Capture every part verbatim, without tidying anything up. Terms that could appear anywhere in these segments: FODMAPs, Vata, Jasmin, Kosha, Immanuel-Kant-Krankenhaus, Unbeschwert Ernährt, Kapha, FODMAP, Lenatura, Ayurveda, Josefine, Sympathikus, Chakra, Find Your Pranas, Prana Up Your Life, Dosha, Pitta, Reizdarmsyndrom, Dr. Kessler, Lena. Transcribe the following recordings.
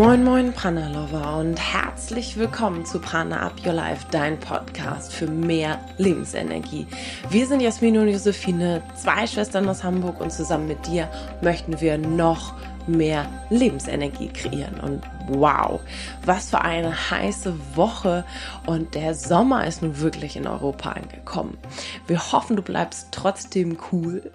Moin Moin Prana Lover und herzlich willkommen zu Prana Up Your Life, dein Podcast für mehr Lebensenergie. Wir sind Jasmin und Josefine, zwei Schwestern aus Hamburg, und zusammen mit dir möchten wir noch mehr Lebensenergie kreieren. Und wow, was für eine heiße Woche, und der Sommer ist nun wirklich in Europa angekommen. Wir hoffen, du bleibst trotzdem cool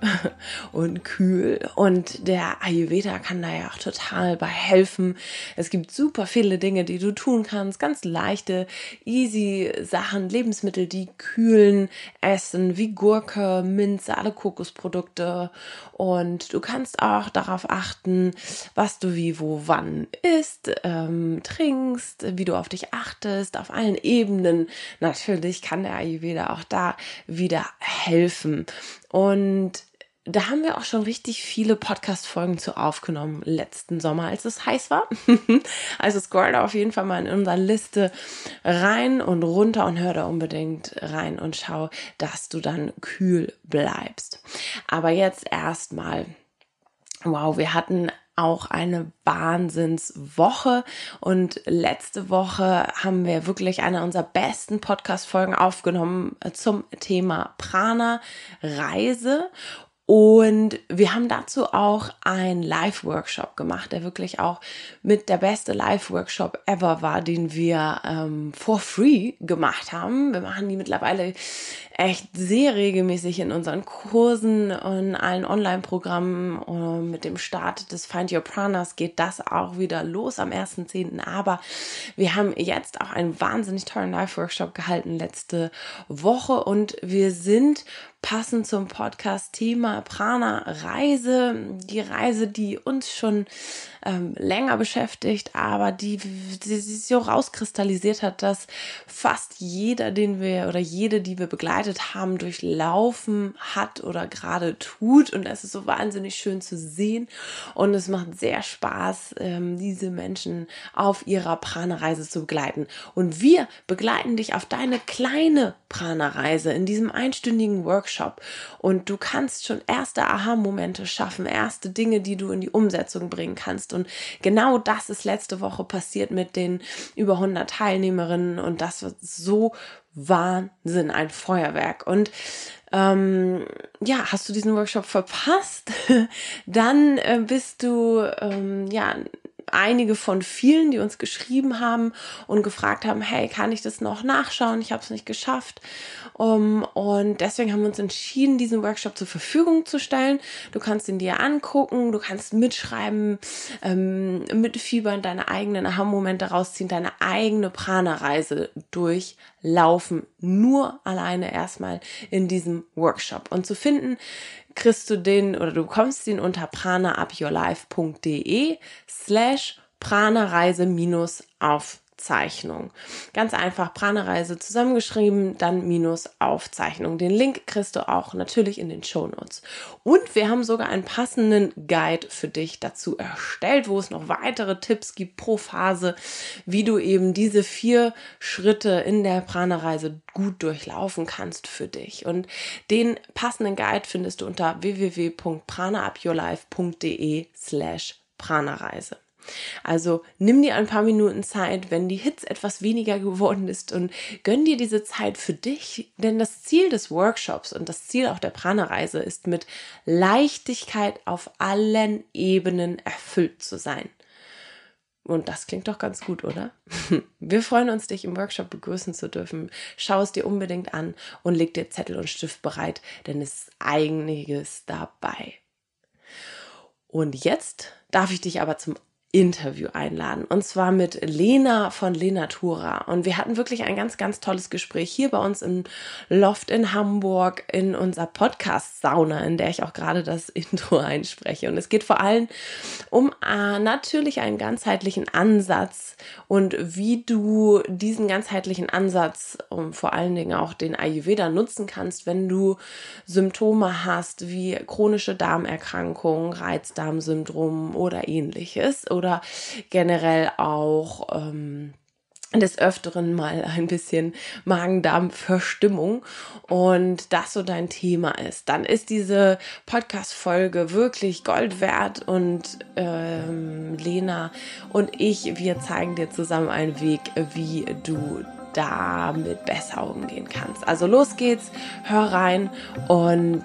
und kühl, und der Ayurveda kann da ja auch total bei helfen. Es gibt super viele Dinge, die du tun kannst, ganz leichte, easy Sachen, Lebensmittel, die kühlen, essen, wie Gurke, Minze, alle Kokosprodukte, und du kannst auch darauf achten, was du wie, wo, wann isst, ähm, trinkst, wie du auf dich achtest, auf allen Ebenen. Natürlich kann der Ayurveda auch da wieder helfen. Und da haben wir auch schon richtig viele Podcast-Folgen zu aufgenommen letzten Sommer, als es heiß war. Also scroll da auf jeden Fall mal in unsere Liste rein und runter und hör da unbedingt rein und schau, dass du dann kühl bleibst. Aber jetzt erstmal, wow, wir hatten auch eine Wahnsinnswoche, und letzte Woche haben wir wirklich eine unserer besten Podcast-Folgen aufgenommen zum Thema Prana-Reise. Und wir haben dazu auch einen Live-Workshop gemacht, der wirklich auch mit der beste Live-Workshop ever war, den wir ähm, for free gemacht haben. Wir machen die mittlerweile echt sehr regelmäßig in unseren Kursen und allen Online-Programmen. Und mit dem Start des Find Your Pranas geht das auch wieder los am ersten zehnten Aber wir haben jetzt auch einen wahnsinnig tollen Live-Workshop gehalten letzte Woche, und wir sind passend zum Podcast-Thema Prana-Reise, die Reise, die uns schon ähm, länger beschäftigt, aber die, die sich so rauskristallisiert hat, dass fast jeder, den wir oder jede, die wir begleitet haben, durchlaufen hat oder gerade tut, und es ist so wahnsinnig schön zu sehen, und es macht sehr Spaß, ähm, diese Menschen auf ihrer Prana-Reise zu begleiten. Und wir begleiten dich auf deine kleine Prana-Reise in diesem einstündigen Workshop. Und du kannst schon erste Aha-Momente schaffen, erste Dinge, die du in die Umsetzung bringen kannst. Und genau das ist letzte Woche passiert mit den über hundert Teilnehmerinnen, und das war so Wahnsinn, ein Feuerwerk. Und ähm, ja, hast du diesen Workshop verpasst, dann äh, bist du ähm, ja einige von vielen, die uns geschrieben haben und gefragt haben, hey, kann ich das noch nachschauen? Ich habe es nicht geschafft. Um, und deswegen haben wir uns entschieden, diesen Workshop zur Verfügung zu stellen. Du kannst ihn dir angucken, du kannst mitschreiben, ähm, mitfiebern, deine eigenen Aha-Momente rausziehen, deine eigene Prana-Reise durchlaufen. Nur alleine erstmal in diesem Workshop. Und zu finden kriegst du den, oder du kommst den unter pranaupyourlife.de slash pranareise-aufzeichnung. Ganz einfach, Pranareise zusammengeschrieben, dann minus Aufzeichnung. Den Link kriegst du auch natürlich in den Shownotes. Und wir haben sogar einen passenden Guide für dich dazu erstellt, wo es noch weitere Tipps gibt pro Phase, wie du eben diese vier Schritte in der Pranareise gut durchlaufen kannst für dich. Und den passenden Guide findest du unter www.pranaupyourlife.de slash pranareise. Also nimm dir ein paar Minuten Zeit, wenn die Hitze etwas weniger geworden ist, und gönn dir diese Zeit für dich, denn das Ziel des Workshops und das Ziel auch der Prana-Reise ist, mit Leichtigkeit auf allen Ebenen erfüllt zu sein. Und das klingt doch ganz gut, oder? Wir freuen uns, dich im Workshop begrüßen zu dürfen. Schau es dir unbedingt an und leg dir Zettel und Stift bereit, denn es ist einiges dabei. Und jetzt darf ich dich aber zum Interview einladen, und zwar mit Lena von Lenatura, und wir hatten wirklich ein ganz, ganz tolles Gespräch hier bei uns im Loft in Hamburg in unserer Podcast-Sauna, in der ich auch gerade das Intro einspreche, und es geht vor allem um äh, natürlich einen ganzheitlichen Ansatz und wie du diesen ganzheitlichen Ansatz und um, vor allen Dingen auch den Ayurveda nutzen kannst, wenn du Symptome hast wie chronische Darmerkrankungen, Reizdarmsyndrom oder ähnliches, oder generell auch ähm, des Öfteren mal ein bisschen Magen-Darm-Verstimmung und das so dein Thema ist, dann ist diese Podcast-Folge wirklich Gold wert und ähm, Lena und ich, wir zeigen dir zusammen einen Weg, wie du damit besser umgehen kannst. Also los geht's, hör rein und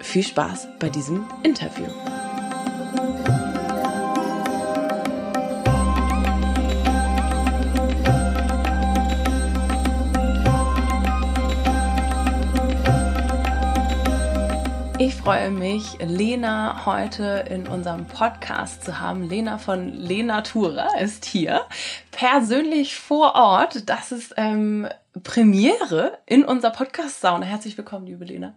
viel Spaß bei diesem Interview. Ich freue mich, Lena heute in unserem Podcast zu haben. Lena von Lenatura ist hier, persönlich vor Ort. Das ist ähm, Premiere in unserer Podcast-Sauna. Herzlich willkommen, liebe Lena.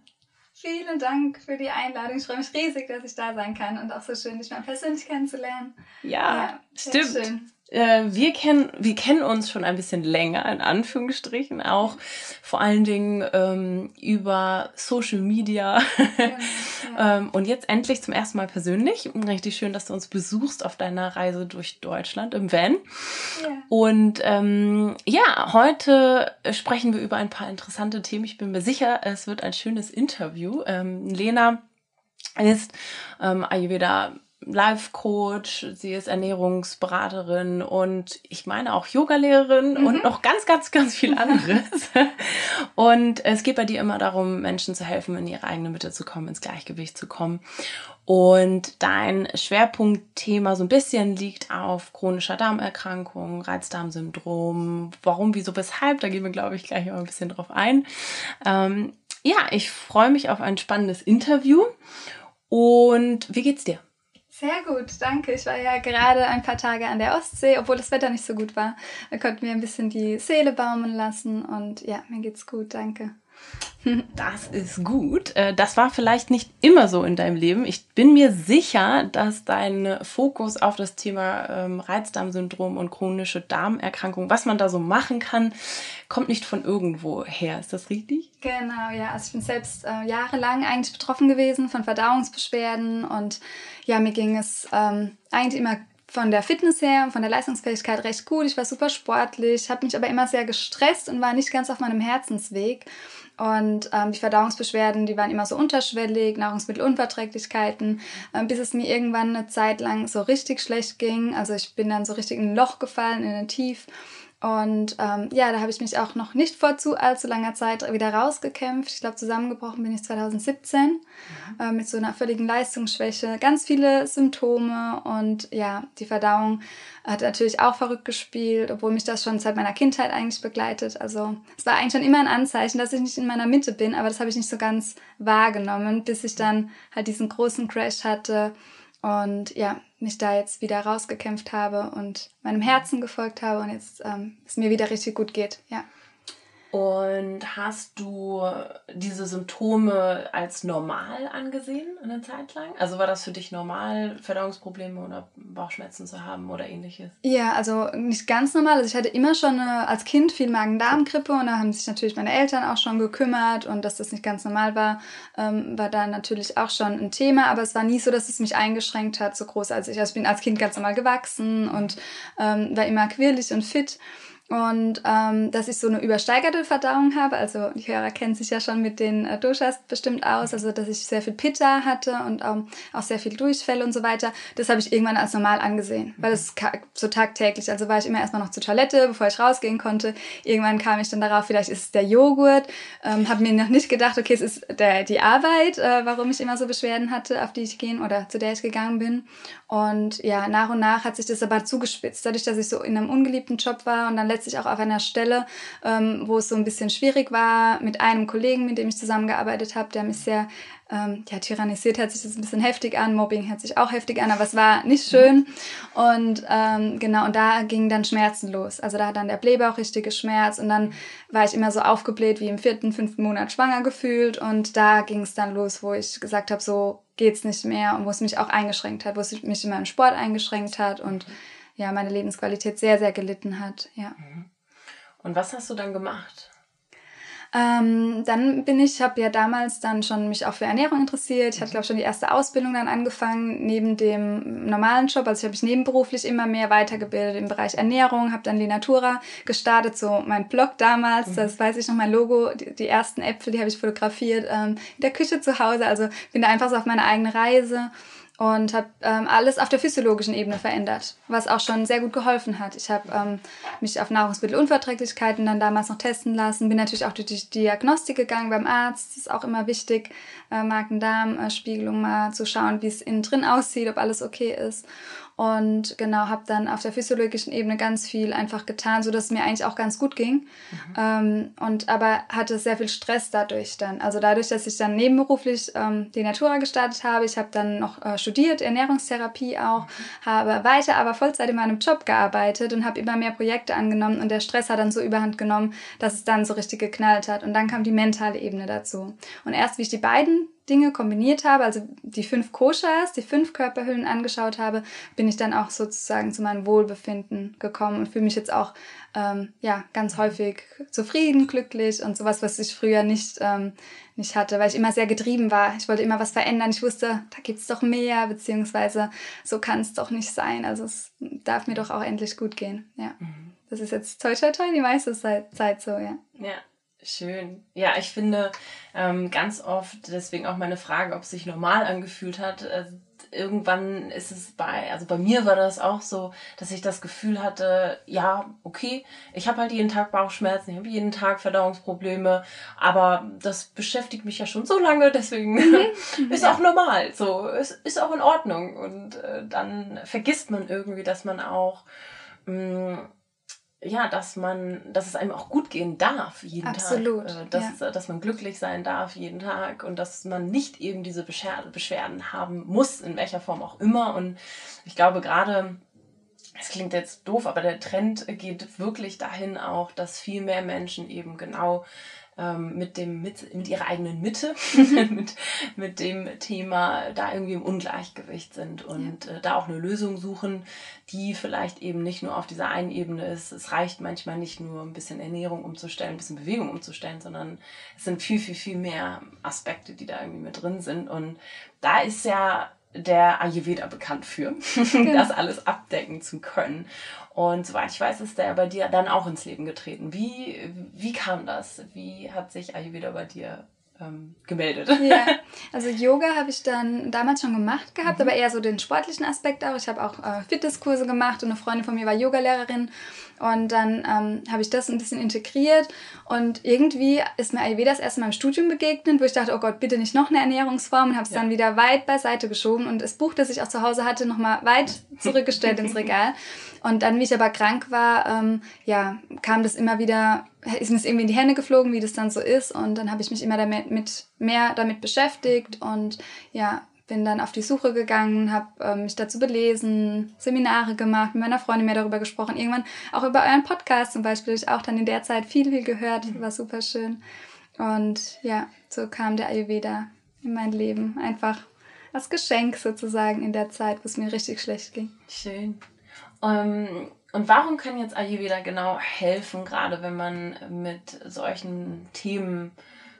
Vielen Dank für die Einladung. Ich freue mich riesig, dass ich da sein kann und auch so schön, dich mal persönlich kennenzulernen. Ja, ja, stimmt. Schön. Wir kennen, wir kennen uns schon ein bisschen länger, in Anführungsstrichen, auch vor allen Dingen ähm, über Social Media. Ja, ja. ähm, und jetzt endlich zum ersten Mal persönlich. Richtig schön, dass du uns besuchst auf deiner Reise durch Deutschland im Van. Ja. Und ähm, ja, heute sprechen wir über ein paar interessante Themen. Ich bin mir sicher, es wird ein schönes Interview. Ähm, Lena ist ähm, Ayurveda Life-Coach, sie ist Ernährungsberaterin und ich meine auch Yogalehrerin mhm. und noch ganz, ganz, ganz viel anderes. Und es geht bei dir immer darum, Menschen zu helfen, in ihre eigene Mitte zu kommen, ins Gleichgewicht zu kommen. Und dein Schwerpunktthema so ein bisschen liegt auf chronischer Darmerkrankung, Reizdarmsyndrom, warum, wieso, weshalb, da gehen wir, glaube ich, gleich mal ein bisschen drauf ein. Ähm, ja, ich freue mich auf ein spannendes Interview. Und wie geht's dir? Sehr gut, danke. Ich war ja gerade ein paar Tage an der Ostsee, obwohl das Wetter nicht so gut war. Da konnten wir ein bisschen die Seele baumeln lassen und ja, mir geht's gut, danke. Das ist gut. Das war vielleicht nicht immer so in deinem Leben. Ich bin mir sicher, dass dein Fokus auf das Thema Reizdarmsyndrom und chronische Darmerkrankung, was man da so machen kann, kommt nicht von irgendwo her. Ist das richtig? Genau, ja. Also ich bin selbst äh, jahrelang eigentlich betroffen gewesen von Verdauungsbeschwerden und ja, mir ging es ähm, eigentlich immer von der Fitness her und von der Leistungsfähigkeit recht gut. Ich war super sportlich, habe mich aber immer sehr gestresst und war nicht ganz auf meinem Herzensweg. Und ähm, die Verdauungsbeschwerden, die waren immer so unterschwellig, Nahrungsmittelunverträglichkeiten, ähm, bis es mir irgendwann eine Zeit lang so richtig schlecht ging. Also ich bin dann so richtig in ein Loch gefallen, in ein Tief. Und ähm, ja, da habe ich mich auch noch nicht vor zu allzu langer Zeit wieder rausgekämpft. Ich glaube, zusammengebrochen bin ich zwanzig siebzehn mhm. äh, mit so einer völligen Leistungsschwäche. Ganz viele Symptome und ja, die Verdauung hat natürlich auch verrückt gespielt, obwohl mich das schon seit meiner Kindheit eigentlich begleitet. Also es war eigentlich schon immer ein Anzeichen, dass ich nicht in meiner Mitte bin, aber das habe ich nicht so ganz wahrgenommen, bis ich dann halt diesen großen Crash hatte und ja, mich da jetzt wieder rausgekämpft habe und meinem Herzen gefolgt habe und jetzt ähm, es mir wieder richtig gut geht, ja. Und hast du diese Symptome als normal angesehen eine Zeit lang? Also war das für dich normal, Verdauungsprobleme oder Bauchschmerzen zu haben oder ähnliches? Ja, also nicht ganz normal. Also ich hatte immer schon eine, als Kind viel Magen-Darm-Grippe und da haben sich natürlich meine Eltern auch schon gekümmert und dass das nicht ganz normal war, ähm, war da natürlich auch schon ein Thema. Aber es war nie so, dass es mich eingeschränkt hat, so groß als ich. Also ich bin als Kind ganz normal gewachsen und ähm, war immer quirlig und fit. Und ähm, dass ich so eine übersteigerte Verdauung habe, also die Hörer kennen sich ja schon mit den äh, Doshas bestimmt aus, also dass ich sehr viel Pitta hatte und ähm, auch sehr viel Durchfälle und so weiter, das habe ich irgendwann als normal angesehen, weil das so tagtäglich, also war ich immer erstmal noch zur Toilette, bevor ich rausgehen konnte, irgendwann kam ich dann darauf, vielleicht ist es der Joghurt, ähm, habe mir noch nicht gedacht, okay, es ist der, die Arbeit, äh, warum ich immer so Beschwerden hatte, auf die ich gehen oder zu der ich gegangen bin. Und ja, nach und nach hat sich das aber zugespitzt, dadurch, dass ich so in einem ungeliebten Job war und dann letztlich auch auf einer Stelle, ähm, wo es so ein bisschen schwierig war, mit einem Kollegen, mit dem ich zusammengearbeitet habe, der mich sehr ähm, ja, tyrannisiert, hört sich das ein bisschen heftig an, Mobbing hört sich auch heftig an, aber es war nicht schön. Und ähm, genau, und da ging dann Schmerzen los. Also da hat dann der Blähbauch richtige Schmerz und dann war ich immer so aufgebläht wie im vierten, fünften Monat schwanger gefühlt und da ging es dann los, wo ich gesagt habe, so geht's nicht mehr und wo es mich auch eingeschränkt hat, wo es mich in meinem Sport eingeschränkt hat und ja, meine Lebensqualität sehr, sehr gelitten hat, ja. Und was hast du dann gemacht? Ähm, dann bin ich, habe ja damals dann schon mich auch für Ernährung interessiert. Ich hatte, glaube ich, schon die erste Ausbildung dann angefangen, neben dem normalen Job. Also ich habe mich nebenberuflich immer mehr weitergebildet im Bereich Ernährung, habe dann Lenatura gestartet, so mein Blog damals, das weiß ich noch, mein Logo, die, die ersten Äpfel, die habe ich fotografiert, ähm, in der Küche zu Hause. Also bin da einfach so auf meine eigene Reise und habe ähm, alles auf der physiologischen Ebene verändert, was auch schon sehr gut geholfen hat. Ich habe ähm, mich auf Nahrungsmittelunverträglichkeiten dann damals noch testen lassen, bin natürlich auch durch die Diagnostik gegangen beim Arzt, das ist auch immer wichtig, äh, Magen-Darm-Spiegelung mal zu schauen, wie es innen drin aussieht, ob alles okay ist. Und genau, habe dann auf der physiologischen Ebene ganz viel einfach getan, sodass es mir eigentlich auch ganz gut ging. Mhm. Ähm, und aber hatte sehr viel Stress dadurch dann. Also dadurch, dass ich dann nebenberuflich ähm, die Natura gestartet habe. Ich habe dann noch äh, studiert, Ernährungstherapie auch, mhm. habe weiter aber Vollzeit in meinem Job gearbeitet und habe immer mehr Projekte angenommen. Und der Stress hat dann so überhand genommen, dass es dann so richtig geknallt hat. Und dann kam die mentale Ebene dazu. Und erst wie ich die beiden Dinge kombiniert habe, also die fünf Koshas, die fünf Körperhüllen angeschaut habe, bin ich dann auch sozusagen zu meinem Wohlbefinden gekommen und fühle mich jetzt auch ähm, ja, ganz häufig zufrieden, glücklich und sowas, was ich früher nicht, ähm, nicht hatte, weil ich immer sehr getrieben war. Ich wollte immer was verändern. Ich wusste, da gibt es doch mehr, beziehungsweise so kann es doch nicht sein. Also es darf mir doch auch endlich gut gehen. Ja, mhm. Das ist jetzt toi toi toi die meiste Zeit so, ja. Ja. Schön. Ja, ich finde ähm, ganz oft, deswegen auch meine Frage, ob es sich normal angefühlt hat, äh, irgendwann ist es bei, also bei mir war das auch so, dass ich das Gefühl hatte, ja, okay, ich habe halt jeden Tag Bauchschmerzen, ich habe jeden Tag Verdauungsprobleme, aber das beschäftigt mich ja schon so lange, deswegen ist auch normal, so, es ist, ist auch in Ordnung. Und äh, dann vergisst man irgendwie, dass man auch... Mh, ja, dass man, dass es einem auch gut gehen darf jeden Absolut, Tag. Absolut. Dass, ja. dass man glücklich sein darf jeden Tag und dass man nicht eben diese Beschwerden haben muss, in welcher Form auch immer. Und ich glaube gerade, es klingt jetzt doof, aber der Trend geht wirklich dahin auch, dass viel mehr Menschen eben genau ähm, mit dem mit, mit ihrer eigenen Mitte, mit, mit dem Thema da irgendwie im Ungleichgewicht sind und ja. äh, da auch eine Lösung suchen, die vielleicht eben nicht nur auf dieser einen Ebene ist. Es reicht manchmal nicht nur ein bisschen Ernährung umzustellen, ein bisschen Bewegung umzustellen, sondern es sind viel, viel, viel mehr Aspekte, die da irgendwie mit drin sind. Und da ist ja der Ayurveda bekannt für, genau. das alles abdecken zu können. Und soweit ich weiß, ist der bei dir dann auch ins Leben getreten. Wie, wie kam das? Wie hat sich Ayurveda bei dir Ähm, gemeldet. Ja, also Yoga habe ich dann damals schon gemacht gehabt, mhm. aber eher so den sportlichen Aspekt auch. Ich habe auch äh, Fitnesskurse gemacht und eine Freundin von mir war Yogalehrerin und dann ähm, habe ich das ein bisschen integriert und irgendwie ist mir Ayurveda das erste Mal im Studium begegnet, wo ich dachte, oh Gott, bitte nicht noch eine Ernährungsform und habe es ja. dann wieder weit beiseite geschoben und das Buch, das ich auch zu Hause hatte, nochmal weit zurückgestellt ins Regal. Und dann, wie ich aber krank war, ähm, ja, kam das immer wieder, ist mir das irgendwie in die Hände geflogen, wie das dann so ist. Und dann habe ich mich immer damit, mit, mehr damit beschäftigt und ja, bin dann auf die Suche gegangen, habe ähm, mich dazu belesen, Seminare gemacht, mit meiner Freundin mehr darüber gesprochen. Irgendwann auch über euren Podcast zum Beispiel, habe ich auch dann in der Zeit viel, viel gehört, war super schön. Und ja, so kam der Ayurveda in mein Leben. Einfach als Geschenk sozusagen in der Zeit, wo es mir richtig schlecht ging. Schön. Um, und warum kann jetzt Ayurveda genau helfen, gerade wenn man mit solchen Themen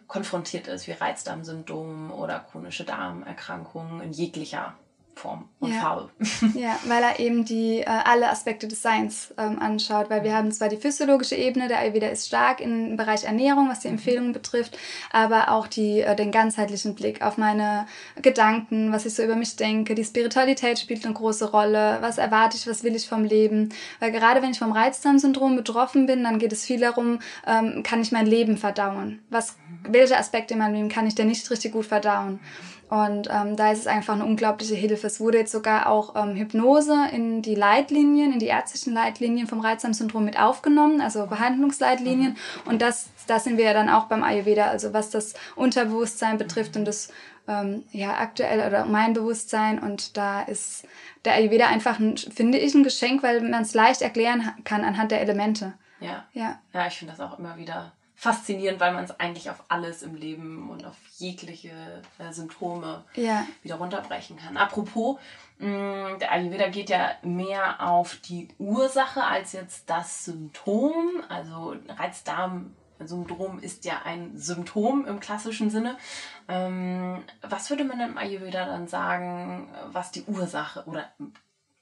konfrontiert ist, wie Reizdarmsyndrom oder chronische Darmerkrankungen in jeglicher Form und ja. Farbe? Ja, weil er eben die, äh, alle Aspekte des Seins ähm, anschaut, weil wir haben zwar die physiologische Ebene, der Ayurveda ist stark im Bereich Ernährung, was die Empfehlungen betrifft, aber auch die, äh, den ganzheitlichen Blick auf meine Gedanken, was ich so über mich denke, die Spiritualität spielt eine große Rolle, was erwarte ich, was will ich vom Leben, weil gerade wenn ich vom Reizdarmsyndrom betroffen bin, dann geht es viel darum, ähm, kann ich mein Leben verdauen, was, welche Aspekte in meinem Leben kann ich denn nicht richtig gut verdauen? Und ähm, da ist es einfach eine unglaubliche Hilfe. Es wurde jetzt sogar auch ähm, Hypnose in die Leitlinien, in die ärztlichen Leitlinien vom Reizdarmsyndrom mit aufgenommen, also Behandlungsleitlinien. Mhm. Und das, das sind wir ja dann auch beim Ayurveda, also was das Unterbewusstsein betrifft und das ähm, ja aktuelle oder mein Bewusstsein. Und da ist der Ayurveda einfach, ein, finde ich, ein Geschenk, weil man es leicht erklären kann anhand der Elemente. Ja, ja. ja ich finde das auch immer wieder faszinierend, weil man es eigentlich auf alles im Leben und auf jegliche äh, Symptome ja. wieder runterbrechen kann. Apropos, mh, der Ayurveda geht ja mehr auf die Ursache als jetzt das Symptom, also Reizdarm Syndrom ist ja ein Symptom im klassischen Sinne. Ähm, was würde man im Ayurveda dann sagen, was die Ursache oder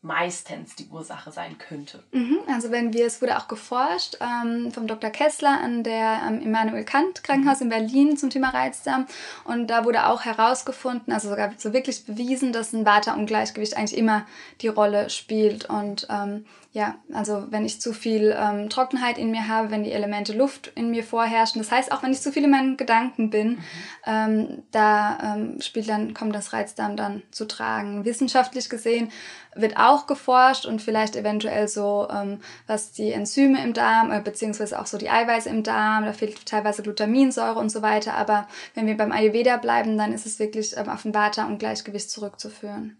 meistens die Ursache sein könnte? Mhm, also wenn wir, es wurde auch geforscht ähm, vom Doktor Kessler an der ähm, Immanuel-Kant-Krankenhaus in Berlin zum Thema Reizdarm, und da wurde auch herausgefunden, also sogar so wirklich bewiesen, dass ein Vata-Ungleichgewicht eigentlich immer die Rolle spielt. Und ähm, ja, also wenn ich zu viel ähm, Trockenheit in mir habe, wenn die Elemente Luft in mir vorherrschen, das heißt auch, wenn ich zu viel in meinen Gedanken bin, mhm. ähm, da ähm, spielt dann, kommt das Reizdarm dann zu tragen. Wissenschaftlich gesehen wird auch geforscht und vielleicht eventuell so, ähm, was die Enzyme im Darm, äh, beziehungsweise auch so die Eiweiße im Darm, da fehlt teilweise Glutaminsäure und so weiter. Aber wenn wir beim Ayurveda bleiben, dann ist es wirklich ähm, auf ein Vata-Ungleichgewicht zurückzuführen.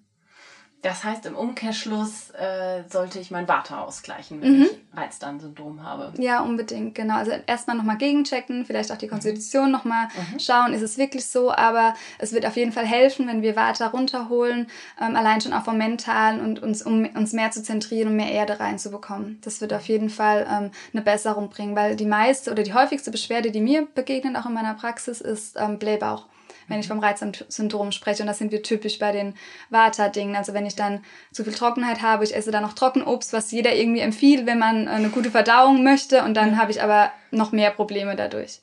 Das heißt, im Umkehrschluss äh, sollte ich mein Vata ausgleichen, wenn mhm. ich Reizdarmsyndrom habe. Ja, unbedingt, genau. Also erstmal nochmal gegenchecken, vielleicht auch die Konstitution mhm. nochmal mhm. schauen, ist es wirklich so, aber es wird auf jeden Fall helfen, wenn wir Vata runterholen, ähm, allein schon auch vom Mentalen, und uns, um uns mehr zu zentrieren und mehr Erde reinzubekommen. Das wird auf jeden Fall ähm, eine Besserung bringen, weil die meiste oder die häufigste Beschwerde, die mir begegnet, auch in meiner Praxis, ist ähm, Blähbauch, wenn ich vom Reizdarmsyndrom spreche. Und das sind wir typisch bei den Vata-Dingen. Also wenn ich dann zu viel Trockenheit habe, ich esse dann noch Trockenobst, was jeder irgendwie empfiehlt, wenn man eine gute Verdauung möchte. Und dann habe ich aber noch mehr Probleme dadurch.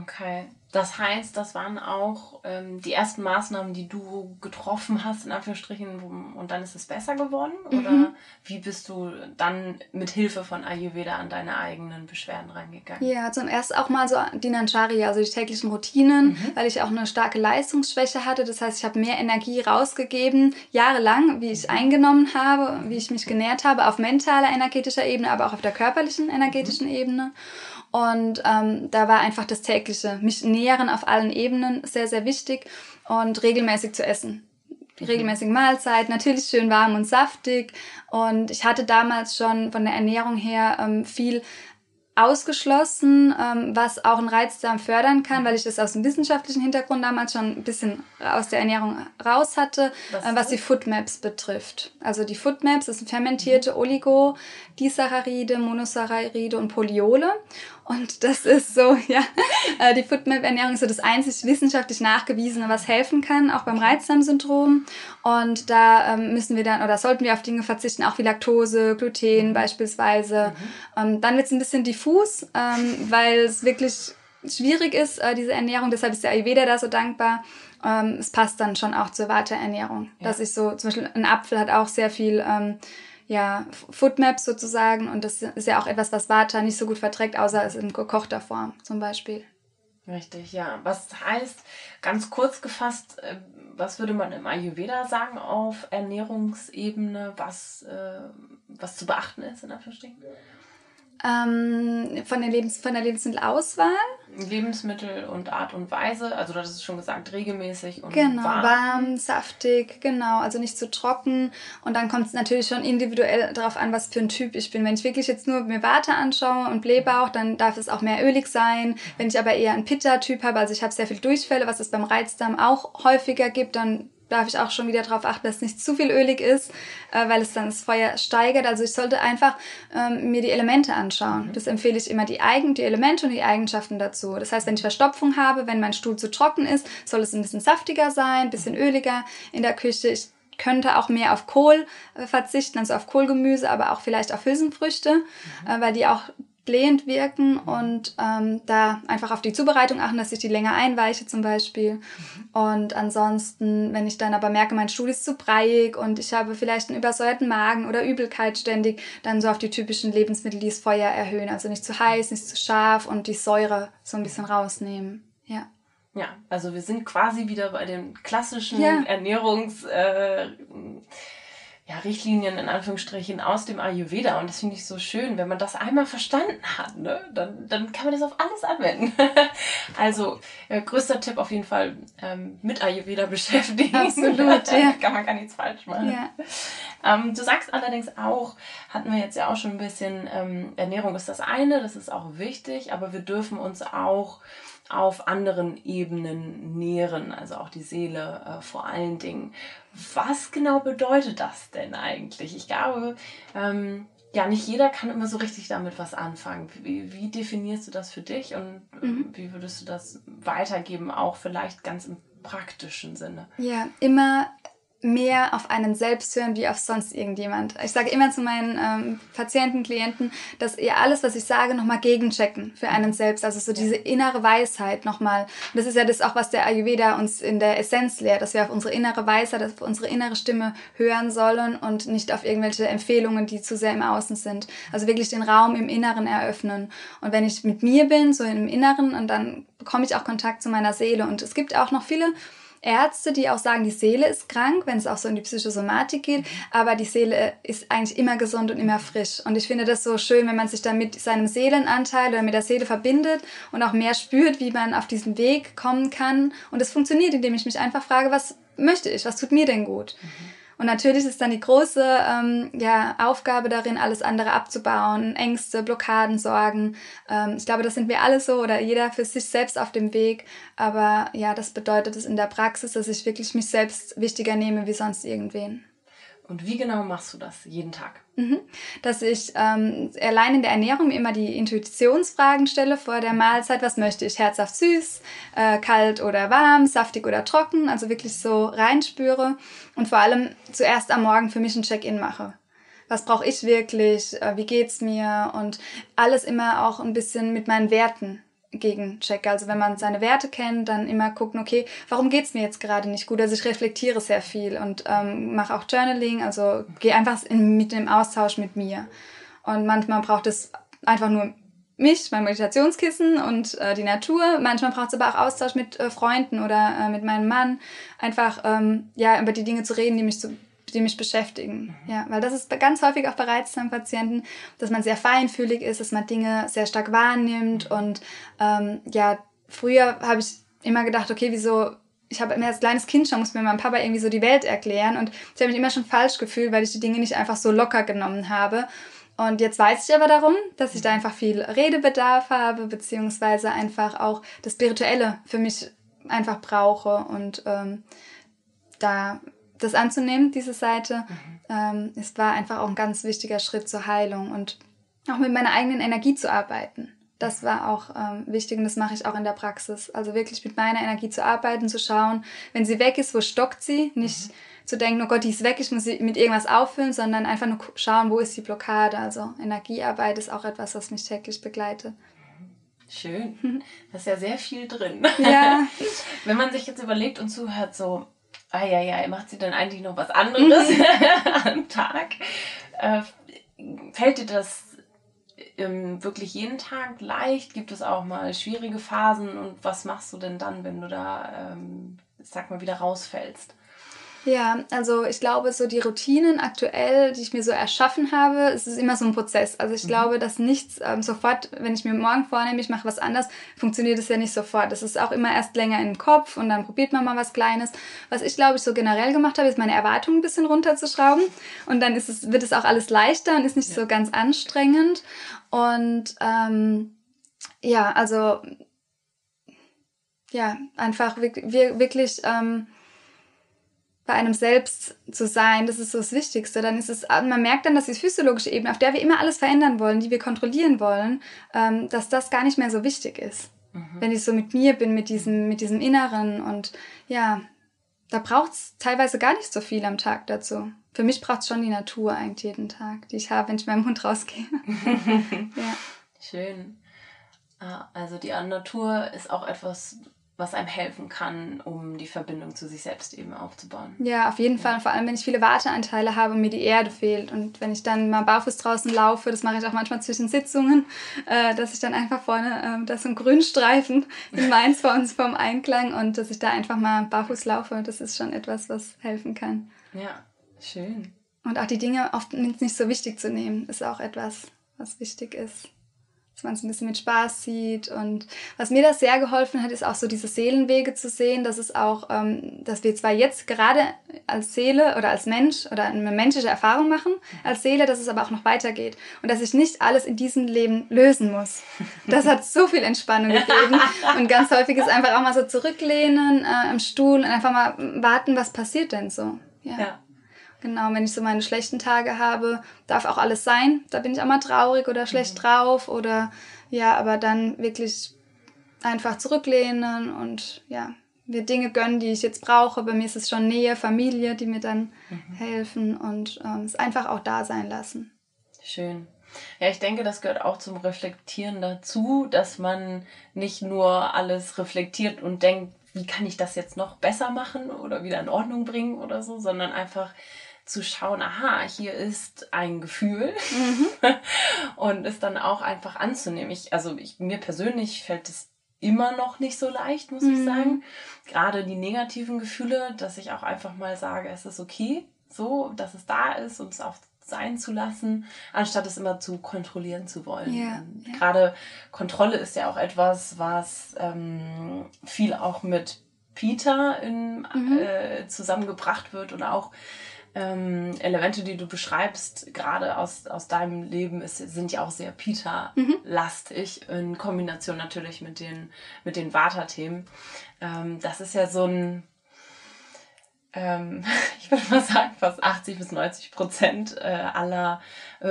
Okay. Das heißt, das waren auch ähm, die ersten Maßnahmen, die du getroffen hast, in Anführungsstrichen, und dann ist es besser geworden? Oder mhm. wie bist du dann mit Hilfe von Ayurveda an deine eigenen Beschwerden reingegangen? Ja, zum ersten auch mal so Dinanjari, also die täglichen Routinen, mhm. weil ich auch eine starke Leistungsschwäche hatte. Das heißt, ich habe mehr Energie rausgegeben, jahrelang, wie ich eingenommen habe, wie ich mich genährt habe, auf mentaler, energetischer Ebene, aber auch auf der körperlichen, energetischen mhm. Ebene. Und ähm, da war einfach das Tägliche, mich nähren auf allen Ebenen, sehr, sehr wichtig, und regelmäßig zu essen. Mhm. Regelmäßige Mahlzeit, natürlich schön warm und saftig. Und ich hatte damals schon von der Ernährung her ähm, viel ausgeschlossen, ähm, was auch einen Reizdarm fördern kann, weil ich das aus dem wissenschaftlichen Hintergrund damals schon ein bisschen aus der Ernährung raus hatte, was, äh, was die FODMAPs betrifft. Also die FODMAPs, das sind fermentierte Oligodisacharide, Monosaccharide und Poliole. Und das ist so, ja, die FODMAP-Ernährung ist so das einzig wissenschaftlich nachgewiesene, was helfen kann, auch beim Reizdarmsyndrom. Und da ähm, müssen wir dann, oder sollten wir auf Dinge verzichten, auch wie Laktose, Gluten beispielsweise. Mhm. Ähm, dann wird es ein bisschen diffus, ähm, weil es wirklich schwierig ist, äh, diese Ernährung. Deshalb ist der Ayurveda da so dankbar. Ähm, es passt dann schon auch zur Vata-Ernährung. Ja. Dass ich so, zum Beispiel ein Apfel hat auch sehr viel... Ähm, ja, FODMAPs sozusagen, und das ist ja auch etwas, was Vata nicht so gut verträgt, außer es in gekochter Form zum Beispiel. Richtig, ja. Was heißt, ganz kurz gefasst, was würde man im Ayurveda sagen auf Ernährungsebene, was, äh, was zu beachten ist in der Verstehung? Ähm, von, der Lebens-, von der Lebensmittelauswahl? Lebensmittel und Art und Weise, also das ist schon gesagt, regelmäßig und genau, warm. warm, saftig, genau, also nicht zu trocken. Und dann kommt es natürlich schon individuell darauf an, was für ein Typ ich bin. Wenn ich wirklich jetzt nur mir Vata anschaue und Blähbauch, dann darf es auch mehr ölig sein. Wenn ich aber eher einen Pitta-Typ habe, also ich habe sehr viel Durchfälle, was es beim Reizdarm auch häufiger gibt, dann darf ich auch schon wieder darauf achten, dass es nicht zu viel ölig ist, weil es dann das Feuer steigert. Also ich sollte einfach ähm, mir die Elemente anschauen. Mhm. Das empfehle ich immer, die, Eigen, die Elemente und die Eigenschaften dazu. Das heißt, wenn ich Verstopfung habe, wenn mein Stuhl zu trocken ist, soll es ein bisschen saftiger sein, ein bisschen mhm. öliger in der Küche. Ich könnte auch mehr auf Kohl äh, verzichten, also auf Kohlgemüse, aber auch vielleicht auf Hülsenfrüchte, mhm. äh, weil die auch blähend wirken, und ähm, da einfach auf die Zubereitung achten, dass ich die länger einweiche zum Beispiel. Und ansonsten, wenn ich dann aber merke, mein Stuhl ist zu breiig und ich habe vielleicht einen übersäuerten Magen oder Übelkeit ständig, dann so auf die typischen Lebensmittel, die das Feuer erhöhen. Also nicht zu heiß, nicht zu scharf, und die Säure so ein bisschen rausnehmen. Ja. Ja, also wir sind quasi wieder bei den klassischen ja. Ernährungs... Äh, ja, Richtlinien in Anführungsstrichen aus dem Ayurveda, und das finde ich so schön, wenn man das einmal verstanden hat, ne? dann, dann kann man das auf alles anwenden. Also äh, größter Tipp auf jeden Fall, ähm, mit Ayurveda beschäftigen. Absolut, ja. kann man gar nichts falsch machen. Ja. Ähm, du sagst allerdings auch, hatten wir jetzt ja auch schon ein bisschen, ähm, Ernährung ist das eine, das ist auch wichtig, aber wir dürfen uns auch auf anderen Ebenen nähren, also auch die Seele äh, vor allen Dingen. Was genau bedeutet das denn eigentlich? Ich glaube, ähm, ja, nicht jeder kann immer so richtig damit was anfangen. Wie, wie definierst du das für dich und mhm. wie würdest du das weitergeben, auch vielleicht ganz im praktischen Sinne? Ja, immer mehr auf einen selbst hören wie auf sonst irgendjemand. Ich sage immer zu meinen ähm, Patienten, Klienten, dass ihr alles, was ich sage, nochmal gegenchecken für einen selbst. Also so ja. diese innere Weisheit nochmal. Und das ist ja das auch, was der Ayurveda uns in der Essenz lehrt, dass wir auf unsere innere Weisheit, auf unsere innere Stimme hören sollen und nicht auf irgendwelche Empfehlungen, die zu sehr im Außen sind. Also wirklich den Raum im Inneren eröffnen. Und wenn ich mit mir bin, so im Inneren, und dann bekomme ich auch Kontakt zu meiner Seele. Und es gibt auch noch viele Ärzte, die auch sagen, die Seele ist krank, wenn es auch so in die Psychosomatik geht, aber die Seele ist eigentlich immer gesund und immer frisch. Und ich finde das so schön, wenn man sich dann mit seinem Seelenanteil oder mit der Seele verbindet und auch mehr spürt, wie man auf diesen Weg kommen kann. Und das funktioniert, indem ich mich einfach frage, was möchte ich, was tut mir denn gut? Mhm. Und natürlich ist dann die große ähm, ja, Aufgabe darin, alles andere abzubauen, Ängste, Blockaden, Sorgen. Ähm, ich glaube, das sind wir alle so oder jeder für sich selbst auf dem Weg. Aber ja, das bedeutet es in der Praxis, dass ich wirklich mich selbst wichtiger nehme wie sonst irgendwen. Und wie genau machst du das jeden Tag? Mhm. Dass ich ähm, allein in der Ernährung immer die Intuitionsfragen stelle vor der Mahlzeit. Was möchte ich? Herzhaft süß, äh, kalt oder warm, saftig oder trocken? Also wirklich so reinspüre und vor allem zuerst am Morgen für mich ein Check-in mache. Was brauche ich wirklich? Äh, wie geht's mir? Und alles immer auch ein bisschen mit meinen Werten gegenchecke. Also wenn man seine Werte kennt, dann immer gucken, okay, warum geht es mir jetzt gerade nicht gut? Also ich reflektiere sehr viel und ähm, mache auch Journaling, also gehe einfach in, mit dem Austausch mit mir. Und manchmal braucht es einfach nur mich, mein Meditationskissen und äh, die Natur. Manchmal braucht es aber auch Austausch mit äh, Freunden oder äh, mit meinem Mann. Einfach ähm, ja, über die Dinge zu reden, die mich zu die mich beschäftigen. Ja, weil das ist ganz häufig auch bereits beim Patienten, dass man sehr feinfühlig ist, dass man Dinge sehr stark wahrnimmt und ähm, ja, früher habe ich immer gedacht, okay, wieso, ich habe immer als kleines Kind schon, muss mir mein Papa irgendwie so die Welt erklären und ich habe mich immer schon falsch gefühlt, weil ich die Dinge nicht einfach so locker genommen habe. Und jetzt weiß ich aber darum, dass ich da einfach viel Redebedarf habe, beziehungsweise einfach auch das Spirituelle für mich einfach brauche und ähm, da das anzunehmen, diese Seite, mhm. ähm, es war einfach auch ein ganz wichtiger Schritt zur Heilung und auch mit meiner eigenen Energie zu arbeiten. Das war auch ähm, wichtig und das mache ich auch in der Praxis. Also wirklich mit meiner Energie zu arbeiten, zu schauen, wenn sie weg ist, wo stockt sie? Nicht mhm. zu denken, oh Gott, die ist weg, ich muss sie mit irgendwas auffüllen, sondern einfach nur schauen, wo ist die Blockade. Also Energiearbeit ist auch etwas, was mich täglich begleitet. Schön. Mhm. Da ist ja sehr viel drin. Ja. Wenn man sich jetzt überlegt und zuhört, so ah ja, ja, macht sie dann eigentlich noch was anderes am Tag? Äh, fällt dir das ähm, wirklich jeden Tag leicht? Gibt es auch mal schwierige Phasen? Und was machst du denn dann, wenn du da, ähm, sag mal, wieder rausfällst? Ja, also ich glaube, so die Routinen aktuell, die ich mir so erschaffen habe, es ist immer so ein Prozess. Also ich mhm. glaube, dass nichts ähm, sofort, wenn ich mir morgen vornehme, ich mache was anders, funktioniert es ja nicht sofort. Das ist auch immer erst länger im Kopf und dann probiert man mal was Kleines. Was ich, glaube ich, so generell gemacht habe, ist meine Erwartungen ein bisschen runterzuschrauben und dann ist es, wird es auch alles leichter und ist nicht ja. so ganz anstrengend. Und ähm, ja, also ja, einfach wir, wirklich Ähm, bei einem selbst zu sein, das ist so das Wichtigste. Dann ist es, man merkt dann, dass die physiologische Ebene, auf der wir immer alles verändern wollen, die wir kontrollieren wollen, ähm, dass das gar nicht mehr so wichtig ist. Mhm. Wenn ich so mit mir bin, mit diesem, mit diesem Inneren und ja, da braucht's teilweise gar nicht so viel am Tag dazu. Für mich braucht's schon die Natur eigentlich jeden Tag, die ich habe, wenn ich mit meinem Hund rausgehe. Ja. Schön. Also die Natur ist auch etwas, was einem helfen kann, um die Verbindung zu sich selbst eben aufzubauen. Ja, auf jeden ja. Fall. Vor allem, wenn ich viele Warteanteile habe und mir die Erde fehlt. Und wenn ich dann mal barfuß draußen laufe, das mache ich auch manchmal zwischen Sitzungen, äh, dass ich dann einfach vorne, äh, da ist so ein Grünstreifen in Mainz vor uns vom Einklang und dass ich da einfach mal barfuß laufe. Das ist schon etwas, was helfen kann. Ja, schön. Und auch die Dinge oft nicht so wichtig zu nehmen, ist auch etwas, was wichtig ist. Dass man es ein bisschen mit Spaß sieht. Und was mir das sehr geholfen hat, ist auch so diese Seelenwege zu sehen, dass es auch, ähm, dass wir zwar jetzt gerade als Seele oder als Mensch oder eine menschliche Erfahrung machen als Seele, dass es aber auch noch weitergeht und dass ich nicht alles in diesem Leben lösen muss. Das hat so viel Entspannung gegeben. Und ganz häufig ist einfach auch mal so zurücklehnen äh, am Stuhl und einfach mal warten, was passiert denn so. Ja. ja. Genau, wenn ich so meine schlechten Tage habe, darf auch alles sein. Da bin ich auch mal traurig oder schlecht mhm. drauf oder ja, aber dann wirklich einfach zurücklehnen und ja, mir Dinge gönnen, die ich jetzt brauche. Bei mir ist es schon Nähe, Familie, die mir dann mhm. helfen und ähm, es einfach auch da sein lassen. Schön. Ja, ich denke, das gehört auch zum Reflektieren dazu, dass man nicht nur alles reflektiert und denkt, wie kann ich das jetzt noch besser machen oder wieder in Ordnung bringen oder so, sondern einfach zu schauen, aha, hier ist ein Gefühl mhm. und es dann auch einfach anzunehmen. Ich, also ich, mir persönlich fällt es immer noch nicht so leicht, muss mhm. ich sagen. Gerade die negativen Gefühle, dass ich auch einfach mal sage, es ist okay, so, dass es da ist und es auch sein zu lassen, anstatt es immer zu kontrollieren zu wollen. Yeah, yeah. Gerade Kontrolle ist ja auch etwas, was ähm, viel auch mit Peter in, mhm. äh, zusammengebracht wird und auch ähm, Elemente, die du beschreibst, gerade aus, aus deinem Leben, ist, sind ja auch sehr Peter-lastig, mhm. in Kombination natürlich mit den, mit den Vata-Themen. Ähm, das ist ja so ein ich würde mal sagen, fast achtzig bis neunzig Prozent aller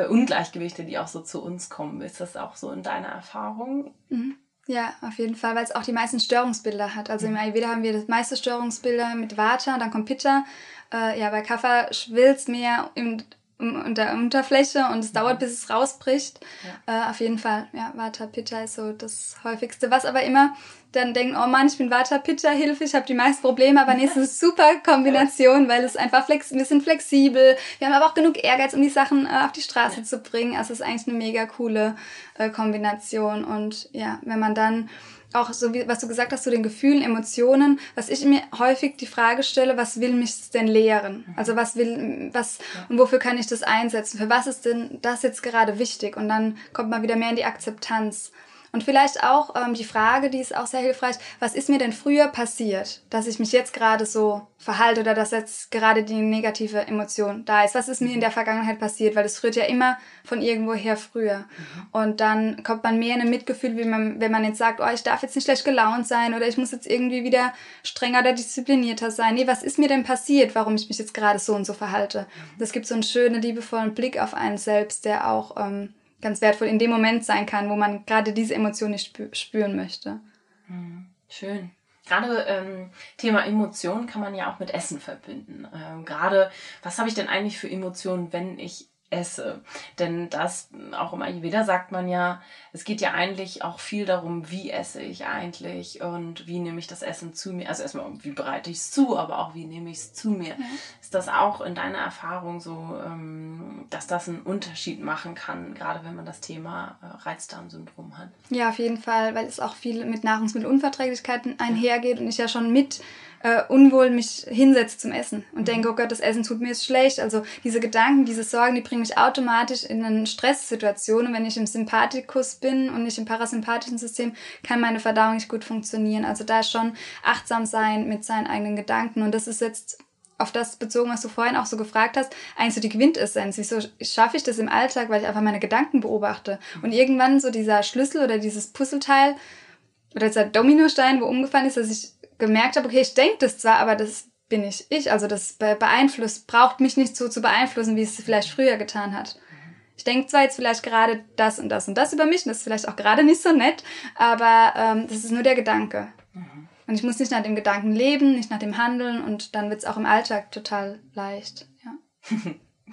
Ungleichgewichte, die auch so zu uns kommen. Ist das auch so in deiner Erfahrung? Mhm. Ja, auf jeden Fall, weil es auch die meisten Störungsbilder hat. Also mhm. im Ayurveda haben wir das meiste Störungsbilder mit Vata, dann kommt Pitta. Äh, ja, bei Kapha schwillt es mehr in, in der Unterfläche und es mhm. dauert, bis es rausbricht. Ja. Äh, auf jeden Fall, ja, Vata, Pitta ist so das Häufigste. Was aber immer... dann denken, oh Mann, ich bin Vata, Pitta, Hilfe, ich habe die meisten Probleme, aber nee, es ist eine super Kombination, weil es einfach flex wir sind flexibel, wir haben aber auch genug Ehrgeiz, um die Sachen äh, auf die Straße ja. zu bringen, also es ist eigentlich eine mega coole äh, Kombination und ja, wenn man dann auch so, wie, was du gesagt hast, zu so den Gefühlen, Emotionen, was ich mir häufig die Frage stelle, was will mich denn lehren? Also was will, was ja. und wofür kann ich das einsetzen? Für was ist denn das jetzt gerade wichtig? Und dann kommt man wieder mehr in die Akzeptanz. Und vielleicht auch ähm, die Frage, die ist auch sehr hilfreich, was ist mir denn früher passiert, dass ich mich jetzt gerade so verhalte oder dass jetzt gerade die negative Emotion da ist? Was ist mir in der Vergangenheit passiert? Weil das rührt ja immer von irgendwoher früher. Mhm. Und dann kommt man mehr in ein Mitgefühl, wie man, wenn man jetzt sagt, oh, ich darf jetzt nicht schlecht gelaunt sein oder ich muss jetzt irgendwie wieder strenger oder disziplinierter sein. Nee, was ist mir denn passiert, warum ich mich jetzt gerade so und so verhalte? Mhm. Das gibt so einen schönen, liebevollen Blick auf einen selbst, der auch... Ähm, ganz wertvoll in dem Moment sein kann, wo man gerade diese Emotion nicht spüren möchte. Schön. Gerade ähm, Thema Emotionen kann man ja auch mit Essen verbinden. Ähm, gerade, was habe ich denn eigentlich für Emotionen, wenn ich esse? Denn das, auch im Ayurveda sagt man ja, es geht ja eigentlich auch viel darum, wie esse ich eigentlich und wie nehme ich das Essen zu mir. Also erstmal, wie bereite ich es zu, aber auch, wie nehme ich es zu mir. Ja. Ist das auch in deiner Erfahrung so, dass das einen Unterschied machen kann, gerade wenn man das Thema Reizdarmsyndrom hat? Ja, auf jeden Fall, weil es auch viel mit Nahrungsmittelunverträglichkeiten einhergeht und ich ja schon mit Äh, unwohl mich hinsetze zum Essen und denke, oh Gott, das Essen tut mir jetzt schlecht. Also diese Gedanken, diese Sorgen, die bringen mich automatisch in eine Stresssituation. Und wenn ich im Sympathikus bin und nicht im parasympathischen System, kann meine Verdauung nicht gut funktionieren. Also da schon achtsam sein mit seinen eigenen Gedanken. Und das ist jetzt auf das bezogen, was du vorhin auch so gefragt hast, eigentlich so die Quintessenz. Wieso schaffe ich das im Alltag? Weil ich einfach meine Gedanken beobachte. Und irgendwann so dieser Schlüssel oder dieses Puzzleteil oder dieser Dominostein, wo umgefallen ist, dass ich gemerkt habe, okay, ich denke das zwar, aber das bin nicht ich. Also das beeinflusst, braucht mich nicht so zu beeinflussen, wie es vielleicht früher getan hat. Ich denke zwar jetzt vielleicht gerade das und das und das über mich, und das ist vielleicht auch gerade nicht so nett, aber ähm, das ist nur der Gedanke. Mhm. Und ich muss nicht nach dem Gedanken leben, nicht nach dem Handeln und dann wird es auch im Alltag total leicht. Ja.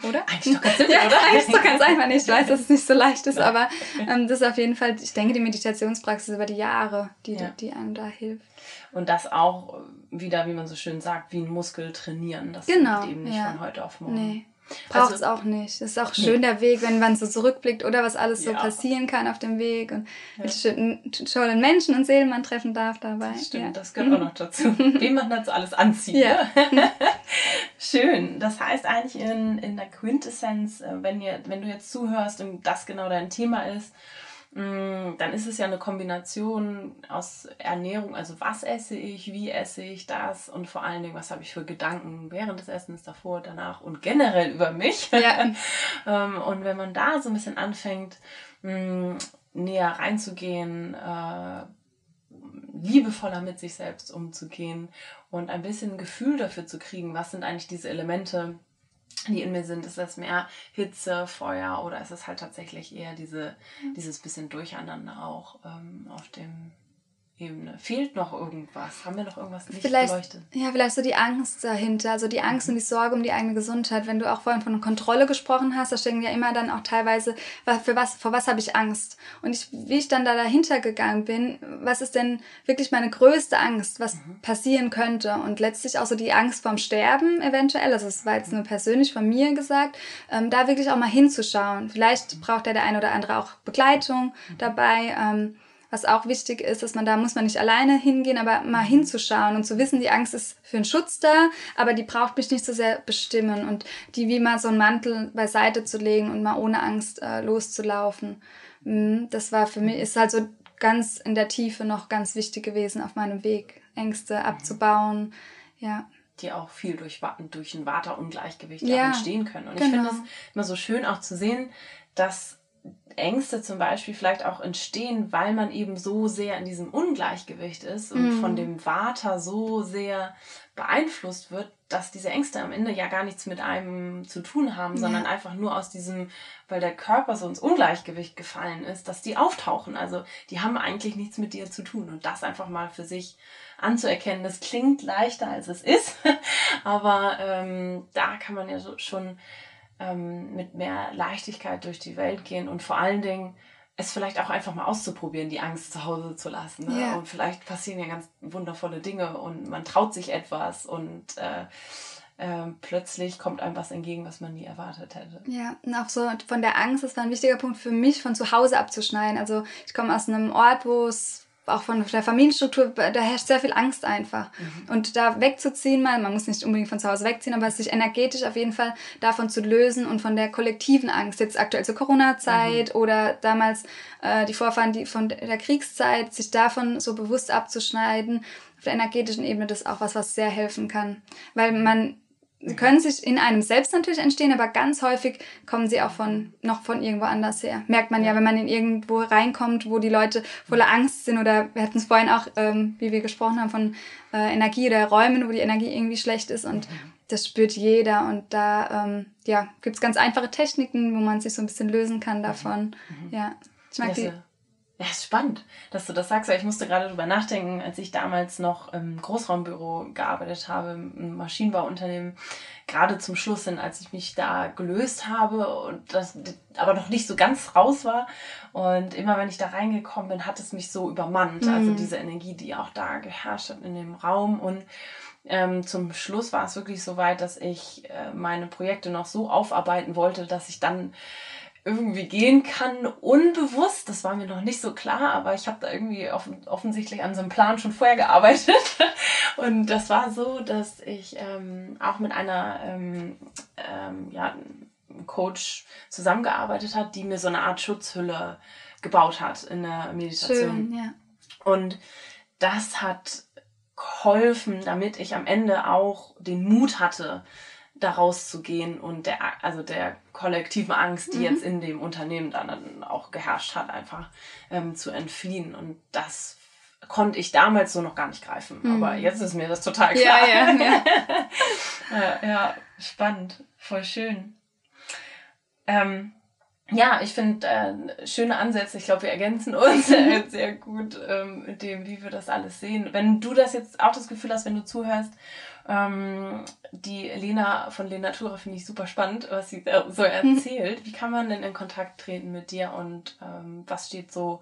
Oder? Eigentlich doch ganz simpel, ja, oder? Eigentlich ist doch ganz einfach. Ich weiß, dass es nicht so leicht ist, aber ähm, das ist auf jeden Fall, ich denke, die Meditationspraxis über die Jahre, die, ja. die, die einem da hilft. Und das auch wieder, wie man so schön sagt, wie ein Muskel trainieren. Das genau, geht eben nicht ja. von heute auf morgen. Nee, braucht es also, auch nicht. Das ist auch schön nee. der Weg, wenn man so zurückblickt oder was alles ja. so passieren kann auf dem Weg und ja. welche tollen Menschen und Seelen man treffen darf dabei. Das stimmt, ja. das gehört auch noch dazu. Wem man dazu alles anzieht. Ja. Ne? Schön. Das heißt eigentlich in, in der Quintessenz, wenn, ihr, wenn du jetzt zuhörst und das genau dein Thema ist, dann ist es ja eine Kombination aus Ernährung, also was esse ich, wie esse ich das und vor allen Dingen, was habe ich für Gedanken während des Essens, davor, danach und generell über mich. Ja. Und wenn man da so ein bisschen anfängt, näher reinzugehen, liebevoller mit sich selbst umzugehen und ein bisschen Gefühl dafür zu kriegen, was sind eigentlich diese Elemente, die in mir sind. Ist das mehr Hitze, Feuer oder ist es halt tatsächlich eher diese, dieses bisschen Durcheinander auch ähm, auf dem Ebene? Fehlt noch irgendwas? Haben wir noch irgendwas nicht vielleicht, beleuchtet? Ja, vielleicht so die Angst dahinter, also die Angst mhm. und die Sorge um die eigene Gesundheit. Wenn du auch vorhin von Kontrolle gesprochen hast, da stehen ja immer dann auch teilweise, für was, vor was habe ich Angst? Und ich, wie ich dann da dahinter gegangen bin, was ist denn wirklich meine größte Angst, was mhm. passieren könnte? Und letztlich auch so die Angst vorm Sterben eventuell, also das war jetzt nur persönlich von mir gesagt, ähm, da wirklich auch mal hinzuschauen. Vielleicht mhm. braucht ja der eine oder andere auch Begleitung mhm. dabei, ähm, was auch wichtig ist, dass man da, muss man nicht alleine hingehen, aber mal hinzuschauen und zu wissen, die Angst ist für einen Schutz da, aber die braucht mich nicht so sehr bestimmen und die wie mal so einen Mantel beiseite zu legen und mal ohne Angst äh, loszulaufen. Das war für mich, ist halt so ganz in der Tiefe noch ganz wichtig gewesen auf meinem Weg, Ängste abzubauen, ja. Die auch viel durch, durch ein Vata-Ungleichgewicht ja, entstehen können. Und genau. Ich finde es immer so schön auch zu sehen, dass Ängste zum Beispiel vielleicht auch entstehen, weil man eben so sehr in diesem Ungleichgewicht ist und mm. von dem Vata so sehr beeinflusst wird, dass diese Ängste am Ende ja gar nichts mit einem zu tun haben, ja. sondern einfach nur aus diesem, weil der Körper so ins Ungleichgewicht gefallen ist, dass die auftauchen. Also die haben eigentlich nichts mit dir zu tun. Und das einfach mal für sich anzuerkennen, das klingt leichter, als es ist. Aber ähm, da kann man ja so, schon... mit mehr Leichtigkeit durch die Welt gehen und vor allen Dingen es vielleicht auch einfach mal auszuprobieren, die Angst zu Hause zu lassen. Ne? Yeah. Und vielleicht passieren ja ganz wundervolle Dinge und man traut sich etwas und äh, äh, plötzlich kommt einem was entgegen, was man nie erwartet hätte. Ja, und auch so von der Angst, das war ein wichtiger Punkt für mich, von zu Hause abzuschneiden. Also ich komme aus einem Ort, wo es auch von der Familienstruktur, da herrscht sehr viel Angst einfach. Mhm. Und da wegzuziehen, mal, man muss nicht unbedingt von zu Hause wegziehen, aber sich energetisch auf jeden Fall davon zu lösen und von der kollektiven Angst, jetzt aktuell zur Corona-Zeit mhm. oder damals äh, die Vorfahren die von der Kriegszeit, sich davon so bewusst abzuschneiden, auf der energetischen Ebene, das ist auch was, was sehr helfen kann. Weil man, sie können sich in einem selbst natürlich entstehen, aber ganz häufig kommen sie auch von noch von irgendwo anders her. Merkt man ja, wenn man in irgendwo reinkommt, wo die Leute voller Angst sind oder wir hatten es vorhin auch, ähm, wie wir gesprochen haben, von äh, Energie oder Räumen, wo die Energie irgendwie schlecht ist und das spürt jeder und da ähm, ja, gibt es ganz einfache Techniken, wo man sich so ein bisschen lösen kann davon. Mhm. Ja, ich mag die... Ja, ist spannend, dass du das sagst, weil ich musste gerade drüber nachdenken, als ich damals noch im Großraumbüro gearbeitet habe, im Maschinenbauunternehmen, gerade zum Schluss hin, als ich mich da gelöst habe und das aber noch nicht so ganz raus war. Und immer wenn ich da reingekommen bin, hat es mich so übermannt, mhm. also diese Energie, die auch da geherrscht hat in dem Raum. Und Ähm, zum Schluss war es wirklich so weit, dass ich äh, meine Projekte noch so aufarbeiten wollte, dass ich dann irgendwie gehen kann, unbewusst. Das war mir noch nicht so klar, aber ich habe da irgendwie offen, offensichtlich an so einem Plan schon vorher gearbeitet. Und das war so, dass ich ähm, auch mit einer ähm, ähm, ja, Coach zusammengearbeitet habe, die mir so eine Art Schutzhülle gebaut hat in der Meditation. Schön, ja. Und das hat geholfen, damit ich am Ende auch den Mut hatte, da rauszugehen und der, also der kollektiven Angst, die mhm. jetzt in dem Unternehmen dann auch geherrscht hat, einfach ähm, zu entfliehen. Und das konnte ich damals so noch gar nicht greifen. Mhm. Aber jetzt ist mir das total klar. Ja, ja, ja. ja, ja, spannend. Voll schön. Ähm, Ja, ich finde äh, schöne Ansätze. Ich glaube, wir ergänzen uns äh, sehr gut ähm, mit dem, wie wir das alles sehen. Wenn du das jetzt auch das Gefühl hast, wenn du zuhörst, ähm, die Lena von Lenatura finde ich super spannend, was sie äh, so erzählt. Wie kann man denn in Kontakt treten mit dir und ähm, was steht so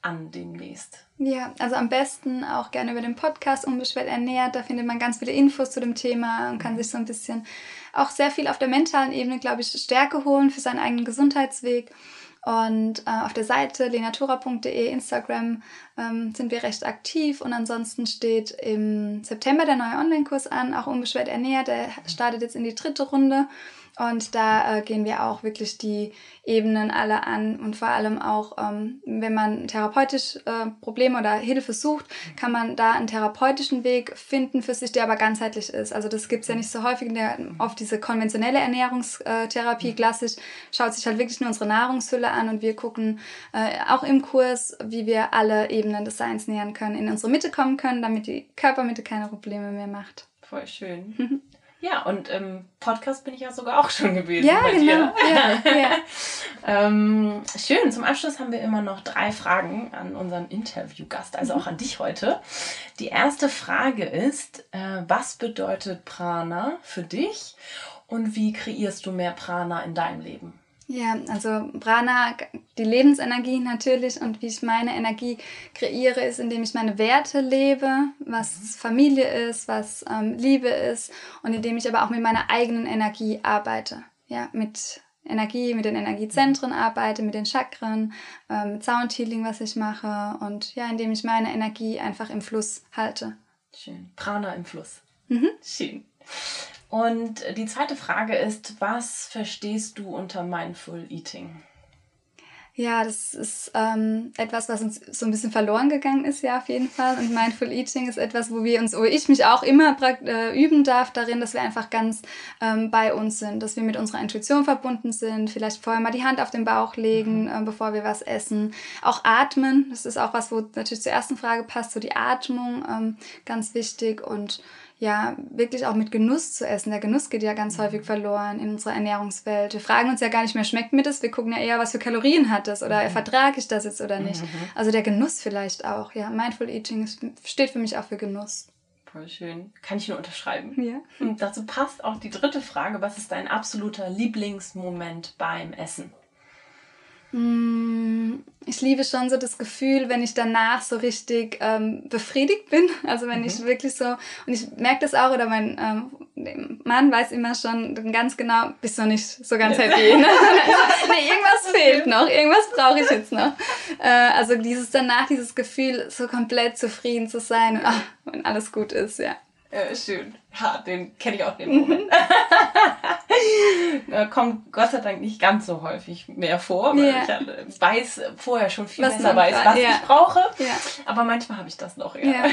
an demnächst? Ja, also am besten auch gerne über den Podcast Unbeschwert Ernährt. Da findet man ganz viele Infos zu dem Thema und kann sich so ein bisschen auch sehr viel auf der mentalen Ebene, glaube ich, Stärke holen für seinen eigenen Gesundheitsweg. Und äh, auf der Seite lenatura punkt de, Instagram, ähm, sind wir recht aktiv. Und ansonsten steht im September der neue Online-Kurs an, auch Unbeschwert Ernährt. Der startet jetzt in die dritte Runde. Und da äh, gehen wir auch wirklich die Ebenen alle an und vor allem auch, ähm, wenn man therapeutisch äh, Probleme oder Hilfe sucht, kann man da einen therapeutischen Weg finden für sich, der aber ganzheitlich ist. Also das gibt's ja nicht so häufig, der, oft diese konventionelle Ernährungstherapie, klassisch, schaut sich halt wirklich nur unsere Nahrungshülle an und wir gucken äh, auch im Kurs, wie wir alle Ebenen des Seins nähern können, in unsere Mitte kommen können, damit die Körpermitte keine Probleme mehr macht. Voll schön. Ja, und im Podcast bin ich ja sogar auch schon gewesen. Ja, genau. Ja, ja. ähm, schön, zum Abschluss haben wir immer noch drei Fragen an unseren Interviewgast, also mhm. auch an dich heute. Die erste Frage ist, äh, was bedeutet Prana für dich und wie kreierst du mehr Prana in deinem Leben? Ja, also Prana, die Lebensenergie natürlich, und wie ich meine Energie kreiere, ist, indem ich meine Werte lebe, was Familie ist, was ähm, Liebe ist, und indem ich aber auch mit meiner eigenen Energie arbeite, ja, mit Energie, mit den Energiezentren arbeite, mit den Chakren, äh, mit Sound Healing, was ich mache, und ja, indem ich meine Energie einfach im Fluss halte. Schön, Prana im Fluss. Mhm. Schön. Und die zweite Frage ist, was verstehst du unter Mindful Eating? Ja, das ist ähm, etwas, was uns so ein bisschen verloren gegangen ist, ja, auf jeden Fall. Und Mindful Eating ist etwas, wo wir uns, wo ich mich auch immer äh, üben darf darin, dass wir einfach ganz ähm, bei uns sind, dass wir mit unserer Intuition verbunden sind, vielleicht vorher mal die Hand auf den Bauch legen, äh, bevor wir was essen. Auch atmen, das ist auch was, wo natürlich zur ersten Frage passt, so die Atmung, ähm, ganz wichtig, und ja, wirklich auch mit Genuss zu essen. Der Genuss geht ja ganz häufig verloren in unserer Ernährungswelt. Wir fragen uns ja gar nicht mehr, schmeckt mir das? Wir gucken ja eher, was für Kalorien hat das, oder vertrage ich das jetzt oder nicht? Mhm. Also der Genuss vielleicht auch, ja. Mindful Eating steht für mich auch für Genuss. Voll schön. Kann ich nur unterschreiben. Ja. Und dazu passt auch die dritte Frage. Was ist dein absoluter Lieblingsmoment beim Essen? Ich liebe schon so das Gefühl, wenn ich danach so richtig ähm, befriedigt bin, also wenn mhm. ich wirklich so, und ich merke das auch, oder mein ähm, Mann weiß immer schon ganz genau, bist du nicht so ganz happy, ne? Nee, irgendwas fehlt noch, irgendwas brauche ich jetzt noch. Äh, also dieses danach, dieses Gefühl, so komplett zufrieden zu sein, und, oh, wenn alles gut ist, ja. Äh, schön. Ja, den kenne ich auch, den Moment. Kommt Gott sei Dank nicht ganz so häufig mehr vor, weil yeah. ich weiß vorher schon viel was besser weiß, was ja. ich brauche. Ja. Aber manchmal habe ich das noch. Ja. Ja.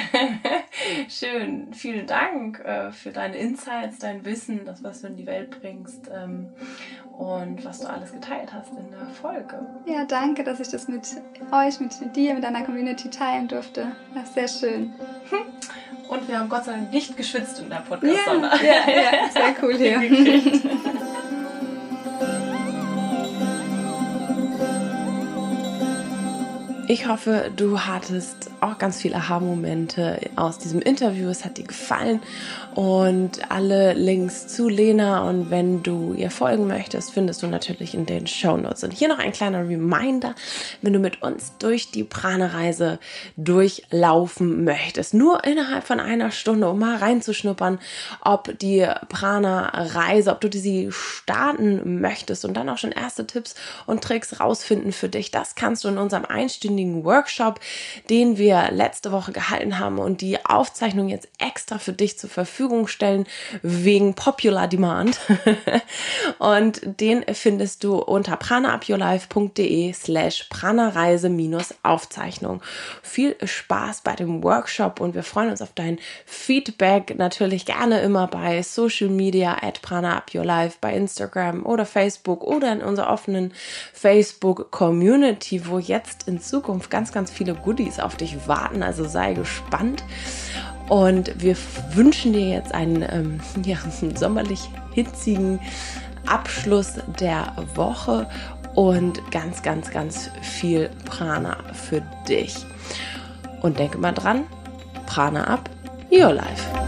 Schön. Vielen Dank äh, für deine Insights, dein Wissen, das, was du in die Welt bringst, ähm, und was du alles geteilt hast in der Folge. Ja, danke, dass ich das mit euch, mit dir, mit deiner Community teilen durfte. Das ist sehr schön. Und wir haben Gott sei Dank nicht geschwitzt in der Podcast, sondern... Ja, ja, ja, sehr cool hier. Ich hoffe, du hattest auch ganz viele Aha-Momente aus diesem Interview. Es hat dir gefallen, und alle Links zu Lena, und wenn du ihr folgen möchtest, findest du natürlich in den Shownotes. Und hier noch ein kleiner Reminder, wenn du mit uns durch die Prana-Reise durchlaufen möchtest, nur innerhalb von einer Stunde, um mal reinzuschnuppern, ob die Prana-Reise, ob du sie starten möchtest, und dann auch schon erste Tipps und Tricks rausfinden für dich. Das kannst du in unserem einstündigen Workshop, den wir letzte Woche gehalten haben, und die Aufzeichnung jetzt extra für dich zur Verfügung stellen wegen Popular Demand. Und den findest du unter pranaupyourlife.de slash pranareise minus Aufzeichnung. Viel Spaß bei dem Workshop, und wir freuen uns auf dein Feedback. Natürlich gerne immer bei Social Media at pranaupyourlife, bei Instagram oder Facebook oder in unserer offenen Facebook Community, wo jetzt in Zukunft ganz, ganz viele Goodies auf dich warten. Also sei gespannt. Und wir wünschen dir jetzt einen, ähm, ja, einen sommerlich hitzigen Abschluss der Woche und ganz, ganz, ganz viel Prana für dich. Und denke mal dran, Prana up, your life.